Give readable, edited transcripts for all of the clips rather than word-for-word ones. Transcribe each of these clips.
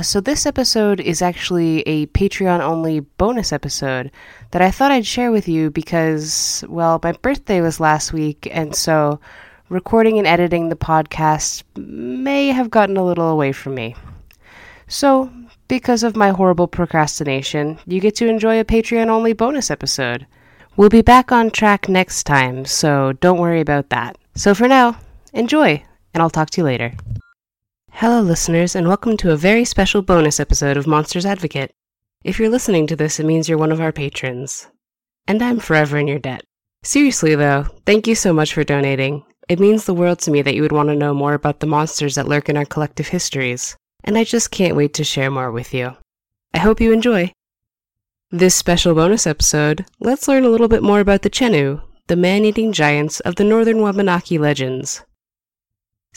So this episode is actually a Patreon-only bonus episode that I thought I'd share with you because, well, my birthday was last week, and so recording and editing the podcast may have gotten a little away from me. So, because of my horrible procrastination, you get to enjoy a Patreon-only bonus episode. We'll be back on track next time, so don't worry about that. So for now, enjoy, and I'll talk to you later. Hello, listeners, and welcome to a very special bonus episode of Monsters Advocate. If you're listening to this, it means you're one of our patrons. And I'm forever in your debt. Seriously, though, thank you so much for donating. It means the world to me that you would want to know more about the monsters that lurk in our collective histories, and I just can't wait to share more with you. I hope you enjoy. This special bonus episode, let's learn a little bit more about the Chenoo, the man-eating giants of the northern Wabanaki legends.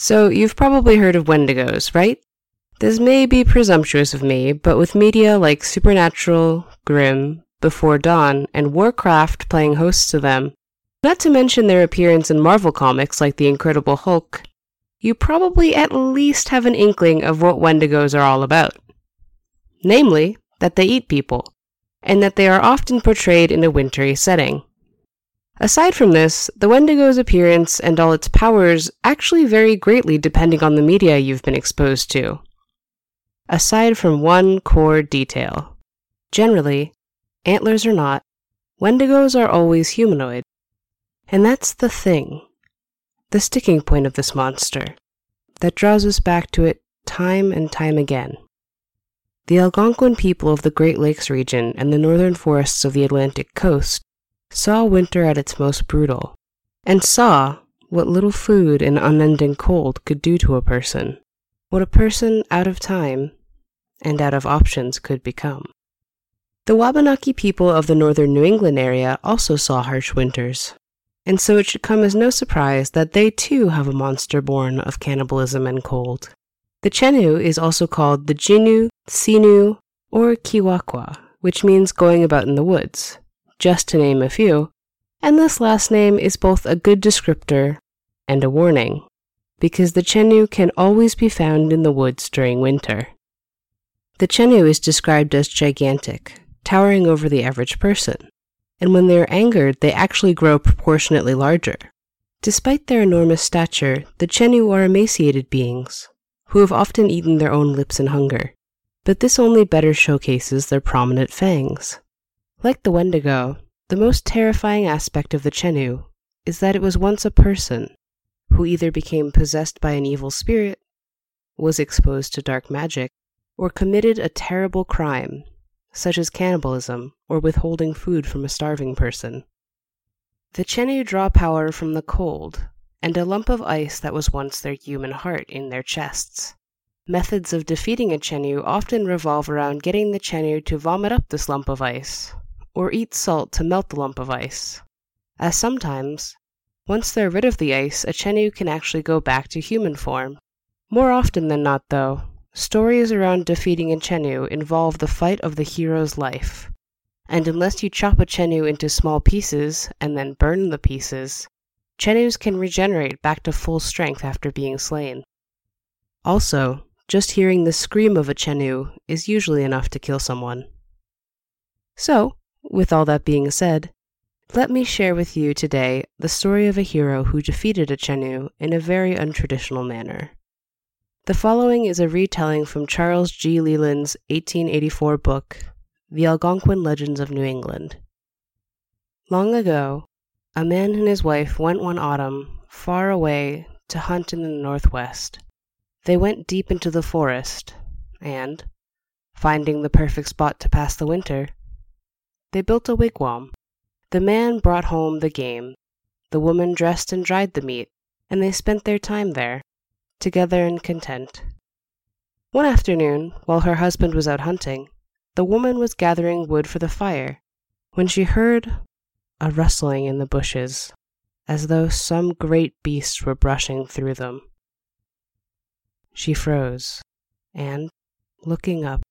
So, you've probably heard of Wendigos, right? This may be presumptuous of me, but with media like Supernatural, Grimm, Before Dawn, and Warcraft playing host to them, not to mention their appearance in Marvel comics like the Incredible Hulk, you probably at least have an inkling of what Wendigos are all about. Namely, that they eat people, and that they are often portrayed in a wintry setting. Aside from this, the Wendigo's appearance and all its powers actually vary greatly depending on the media you've been exposed to. Aside from one core detail. Generally, antlers or not, Wendigos are always humanoid. And that's the thing, the sticking point of this monster, that draws us back to it time and time again. The Algonquin people of the Great Lakes region and the northern forests of the Atlantic coast saw winter at its most brutal, and saw what little food and unending cold could do to a person, what a person out of time and out of options could become. The Wabanaki people of the northern New England area also saw harsh winters, and so it should come as no surprise that they too have a monster born of cannibalism and cold. The Chenoo is also called the Jinoo, Sinoo, or Kiwakwa, which means going about in the woods, just to name a few, and this last name is both a good descriptor and a warning, because the Chenoo can always be found in the woods during winter. The Chenoo is described as gigantic, towering over the average person, and when they are angered, they actually grow proportionately larger. Despite their enormous stature, the Chenoo are emaciated beings, who have often eaten their own lips in hunger, but this only better showcases their prominent fangs. Like the Wendigo, the most terrifying aspect of the Chenoo is that it was once a person who either became possessed by an evil spirit, was exposed to dark magic, or committed a terrible crime, such as cannibalism or withholding food from a starving person. The Chenoo draw power from the cold and a lump of ice that was once their human heart in their chests. Methods of defeating a Chenoo often revolve around getting the Chenoo to vomit up this lump of ice, or eat salt to melt the lump of ice, as sometimes, once they're rid of the ice, a Chenoo can actually go back to human form. More often than not, though, stories around defeating a Chenoo involve the fight of the hero's life, and unless you chop a Chenoo into small pieces and then burn the pieces, Chenoos can regenerate back to full strength after being slain. Also, just hearing the scream of a Chenoo is usually enough to kill someone. So, with all that being said, let me share with you today the story of a hero who defeated a Chenoo in a very untraditional manner. The following is a retelling from Charles G. Leland's 1884 book, The Algonquin Legends of New England. Long ago, a man and his wife went one autumn far away to hunt in the northwest. They went deep into the forest, and, finding the perfect spot to pass the winter, they built a wigwam. The man brought home the game, the woman dressed and dried the meat, and they spent their time there, together and content. One afternoon, while her husband was out hunting, the woman was gathering wood for the fire, when she heard a rustling in the bushes, as though some great beast were brushing through them. She froze, and, looking up,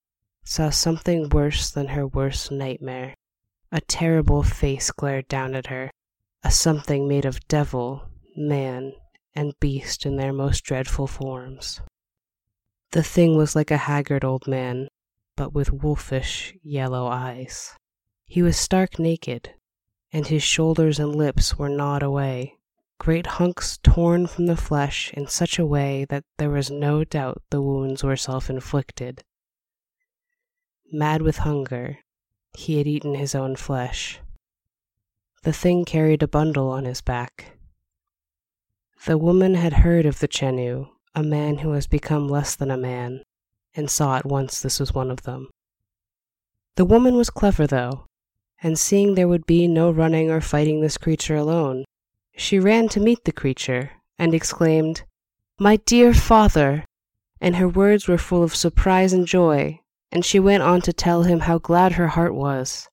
saw something worse than her worst nightmare. A terrible face glared down at her, a something made of devil, man, and beast in their most dreadful forms. The thing was like a haggard old man, but with wolfish yellow eyes. He was stark naked, and his shoulders and lips were gnawed away, great hunks torn from the flesh in such a way that there was no doubt the wounds were self-inflicted. Mad with hunger, he had eaten his own flesh. The thing carried a bundle on his back. The woman had heard of the Chenoo, a man who has become less than a man, and saw at once this was one of them. The woman was clever, though, and seeing there would be no running or fighting this creature alone, she ran to meet the creature, and exclaimed, "My dear father!" and her words were full of surprise and joy, and she went on to tell him how glad her heart was,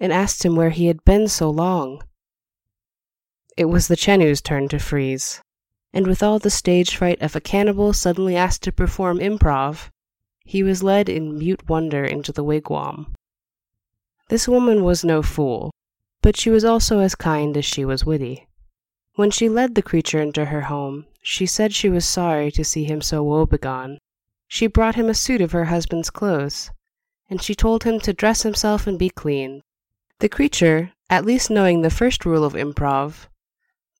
and asked him where he had been so long. It was the Chenoo's turn to freeze, and with all the stage fright of a cannibal suddenly asked to perform improv, he was led in mute wonder into the wigwam. This woman was no fool, but she was also as kind as she was witty. When she led the creature into her home, she said she was sorry to see him so woebegone. She brought him a suit of her husband's clothes, and she told him to dress himself and be clean. The creature, at least knowing the first rule of improv,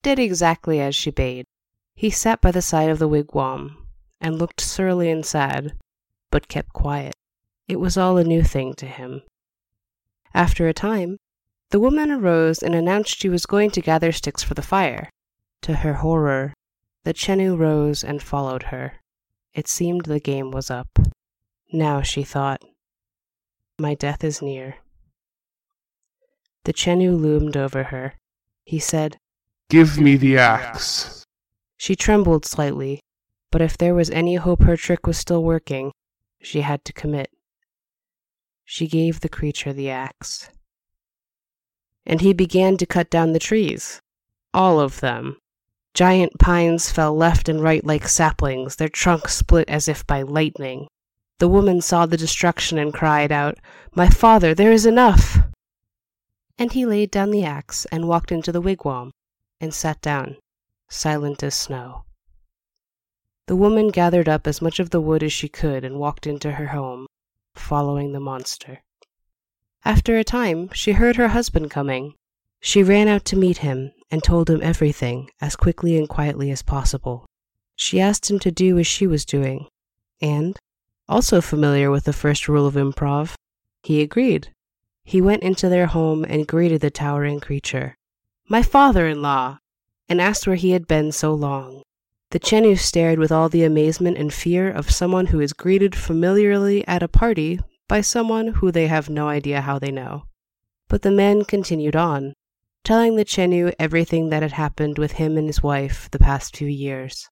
did exactly as she bade. He sat by the side of the wigwam, and looked surly and sad, but kept quiet. It was all a new thing to him. After a time, the woman arose and announced she was going to gather sticks for the fire. To her horror, the Chenoo rose and followed her. It seemed the game was up. Now, she thought, my death is near. The Chenoo loomed over her. He said, "Give me the axe." She trembled slightly, but if there was any hope her trick was still working, she had to commit. She gave the creature the axe. And he began to cut down the trees. All of them. Giant pines fell left and right like saplings, their trunks split as if by lightning. The woman saw the destruction and cried out, "My father, there is enough!" And he laid down the axe and walked into the wigwam and sat down, silent as snow. The woman gathered up as much of the wood as she could and walked into her home, following the monster. After a time, she heard her husband coming. She ran out to meet him and told him everything as quickly and quietly as possible. She asked him to do as she was doing, and, also familiar with the first rule of improv, he agreed. He went into their home and greeted the towering creature, "My father-in-law!" and asked where he had been so long. The Chenoo stared with all the amazement and fear of someone who is greeted familiarly at a party by someone who they have no idea how they know. But the man continued on, telling the Chenoo everything that had happened with him and his wife the past few years,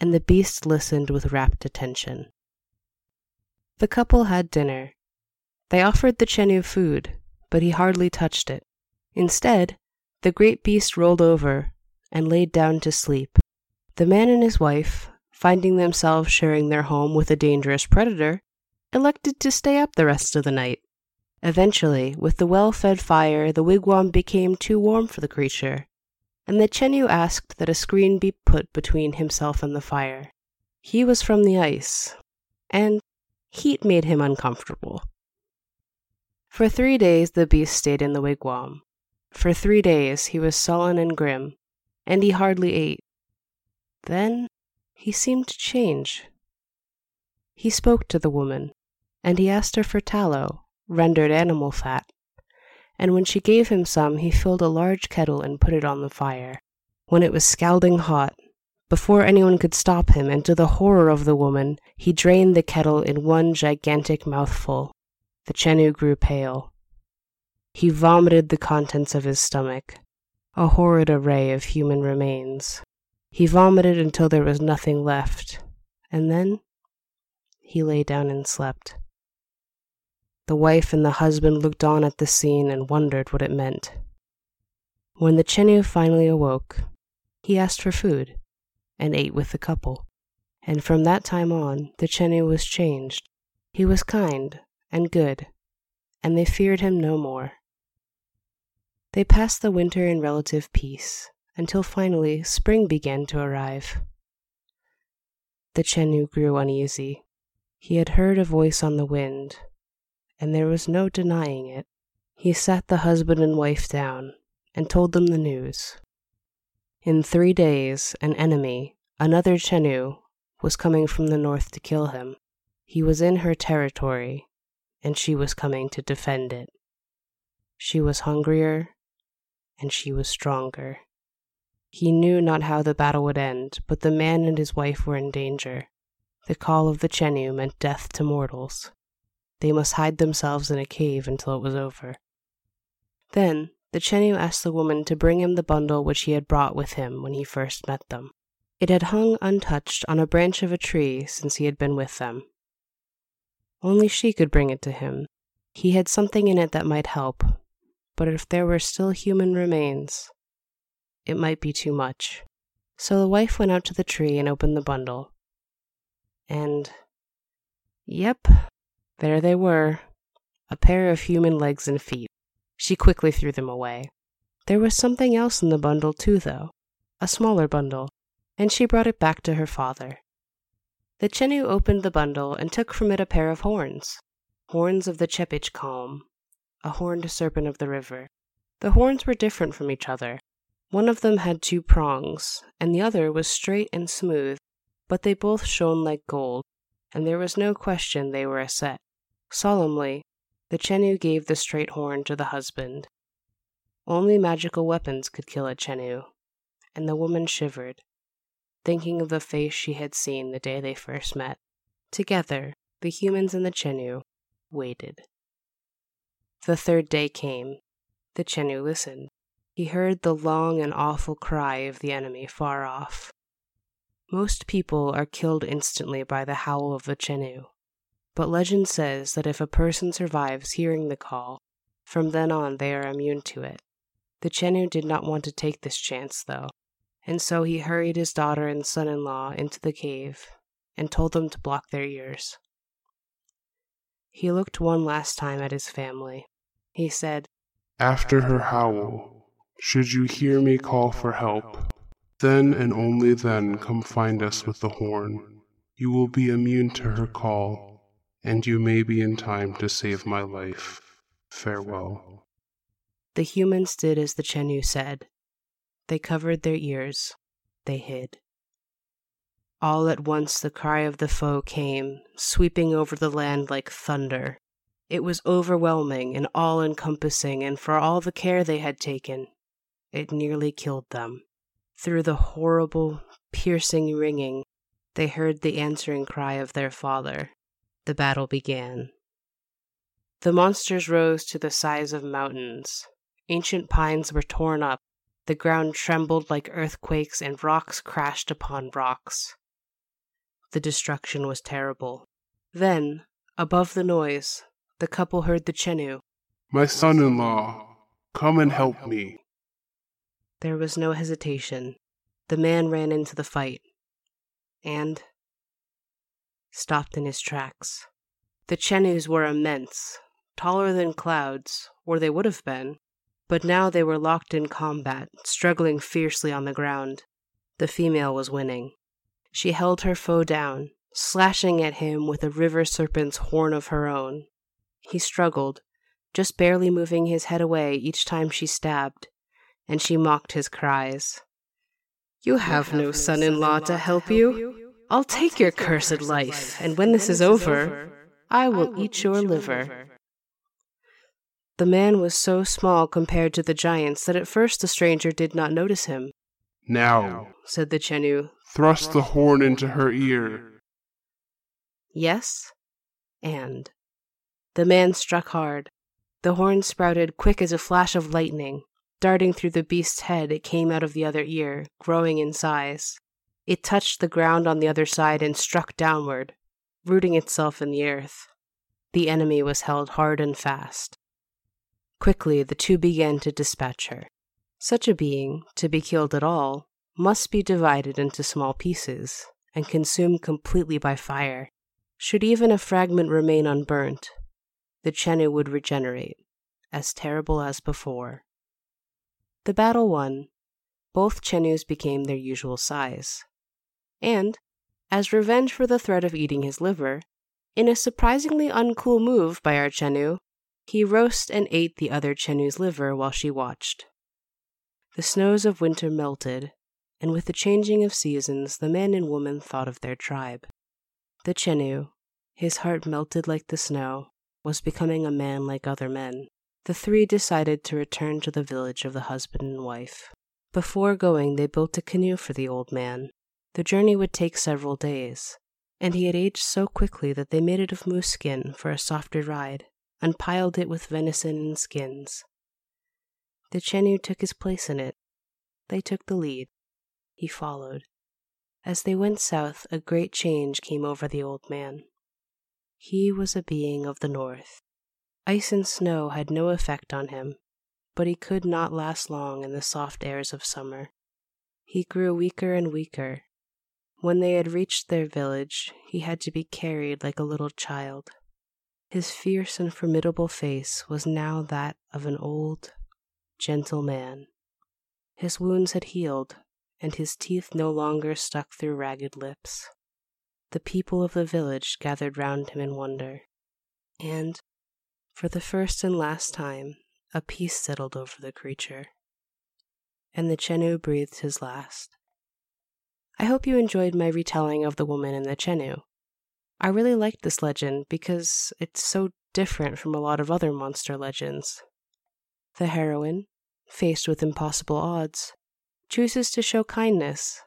and the beast listened with rapt attention. The couple had dinner. They offered the Chenoo food, but he hardly touched it. Instead, the great beast rolled over and laid down to sleep. The man and his wife, finding themselves sharing their home with a dangerous predator, elected to stay up the rest of the night. Eventually, with the well-fed fire, the wigwam became too warm for the creature, and the Chenoo asked that a screen be put between himself and the fire. He was from the ice, and heat made him uncomfortable. For 3 days the beast stayed in the wigwam. For 3 days he was sullen and grim, and he hardly ate. Then he seemed to change. He spoke to the woman, and he asked her for tallow, rendered animal fat, and when she gave him some, he filled a large kettle and put it on the fire. When it was scalding hot, before anyone could stop him, and to the horror of the woman, he drained the kettle in one gigantic mouthful. The Chenoo grew pale. He vomited the contents of his stomach, a horrid array of human remains. He vomited until there was nothing left, and then he lay down and slept. The wife and the husband looked on at the scene and wondered what it meant. When the Chenoo finally awoke, he asked for food and ate with the couple, and from that time on, the Chenoo was changed. He was kind and good, and they feared him no more. They passed the winter in relative peace, until finally spring began to arrive. The Chenoo grew uneasy. He had heard a voice on the wind, and there was no denying it. He sat the husband and wife down, and told them the news. In 3 days, an enemy, another Chenoo, was coming from the north to kill him. He was in her territory, and she was coming to defend it. She was hungrier, and she was stronger. He knew not how the battle would end, but the man and his wife were in danger. The call of the Chenoo meant death to mortals. They must hide themselves in a cave until it was over. Then the Chenoo asked the woman to bring him the bundle which he had brought with him when he first met them. It had hung untouched on a branch of a tree since he had been with them. Only she could bring it to him. He had something in it that might help, but if there were still human remains, it might be too much. So the wife went out to the tree and opened the bundle. And, yep, there they were, a pair of human legs and feet. She quickly threw them away. There was something else in the bundle too, though, a smaller bundle, and she brought it back to her father. The Chenoo opened the bundle and took from it a pair of horns, horns of the Chepich Kalm, a horned serpent of the river. The horns were different from each other. One of them had 2 prongs, and the other was straight and smooth, but they both shone like gold, and there was no question they were a set. Solemnly, the Chenoo gave the straight horn to the husband. Only magical weapons could kill a Chenoo, and the woman shivered, thinking of the face she had seen the day they first met. Together, the humans and the Chenoo waited. The 3rd day came. The Chenoo listened. He heard the long and awful cry of the enemy far off. Most people are killed instantly by the howl of the Chenoo, but legend says that if a person survives hearing the call, from then on they are immune to it. The Chenoo did not want to take this chance, though, and so he hurried his daughter and son-in-law into the cave and told them to block their ears. He looked one last time at his family. He said, "After her howl, should you hear me call for help, then and only then come find us with the horn. You will be immune to her call, and you may be in time to save my life. Farewell." The humans did as the Chenoo said. They covered their ears. They hid. All at once the cry of the foe came, sweeping over the land like thunder. It was overwhelming and all-encompassing, and for all the care they had taken, it nearly killed them. Through the horrible, piercing ringing, they heard the answering cry of their father. The battle began. The monsters rose to the size of mountains. Ancient pines were torn up. The ground trembled like earthquakes, and rocks crashed upon rocks. The destruction was terrible. Then, above the noise, the couple heard the Chenoo. "My son-in-law, come and help me." There was no hesitation. The man ran into the fight and stopped in his tracks. The Chenoos were immense, taller than clouds, or they would have been, but now they were locked in combat, struggling fiercely on the ground. The female was winning. She held her foe down, slashing at him with a river serpent's horn of her own. He struggled, just barely moving his head away each time she stabbed, and she mocked his cries. "You have no son-in-law to help you. I'll take your cursed life, and when this is over, I will eat your liver." The man was so small compared to the giants that at first the stranger did not notice him. "Now," said the Chenoo, "thrust the horn into her ear." Yes, and the man struck hard. The horn sprouted quick as a flash of lightning. Darting through the beast's head, it came out of the other ear, growing in size. It touched the ground on the other side and struck downward, rooting itself in the earth. The enemy was held hard and fast. Quickly, the two began to dispatch her. Such a being, to be killed at all, must be divided into small pieces and consumed completely by fire. Should even a fragment remain unburnt, the Chenoo would regenerate, as terrible as before. The battle won. Both Chenoos became their usual size. And, as revenge for the threat of eating his liver, In a surprisingly uncool move by our Chenoo, he roast and ate the other Chenoo's liver while she watched. The snows of winter melted, and with the changing of seasons, the man and woman thought of their tribe. The Chenoo, his heart melted like the snow, was becoming a man like other men. The three decided to return to the village of the husband and wife. Before going, they built a canoe for the old man. The journey would take several days, and he had aged so quickly that they made it of moose skin for a softer ride, and piled it with venison and skins. The Chenoo took his place in it. They took the lead. He followed. As they went south, a great change came over the old man. He was a being of the north. Ice and snow had no effect on him, but he could not last long in the soft airs of summer. He grew weaker and weaker. When they had reached their village, he had to be carried like a little child. His fierce and formidable face was now that of an old, gentle man. His wounds had healed, and his teeth no longer stuck through ragged lips. The people of the village gathered round him in wonder, and, for the first and last time, a peace settled over the creature, and the Chenoo breathed his last. I hope you enjoyed my retelling of the woman and the Chenoo. I really liked this legend because it's so different from a lot of other monster legends. The heroine, faced with impossible odds, chooses to show kindness,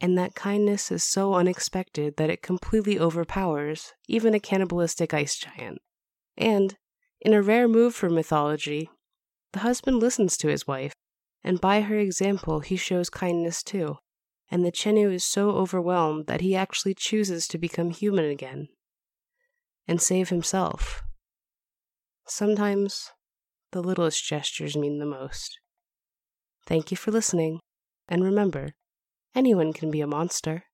and that kindness is so unexpected that it completely overpowers even a cannibalistic ice giant. And, in a rare move for mythology, the husband listens to his wife, and by her example he shows kindness too. And the Chenoo is so overwhelmed that he actually chooses to become human again and save himself. Sometimes the littlest gestures mean the most. Thank you for listening, and remember, anyone can be a monster.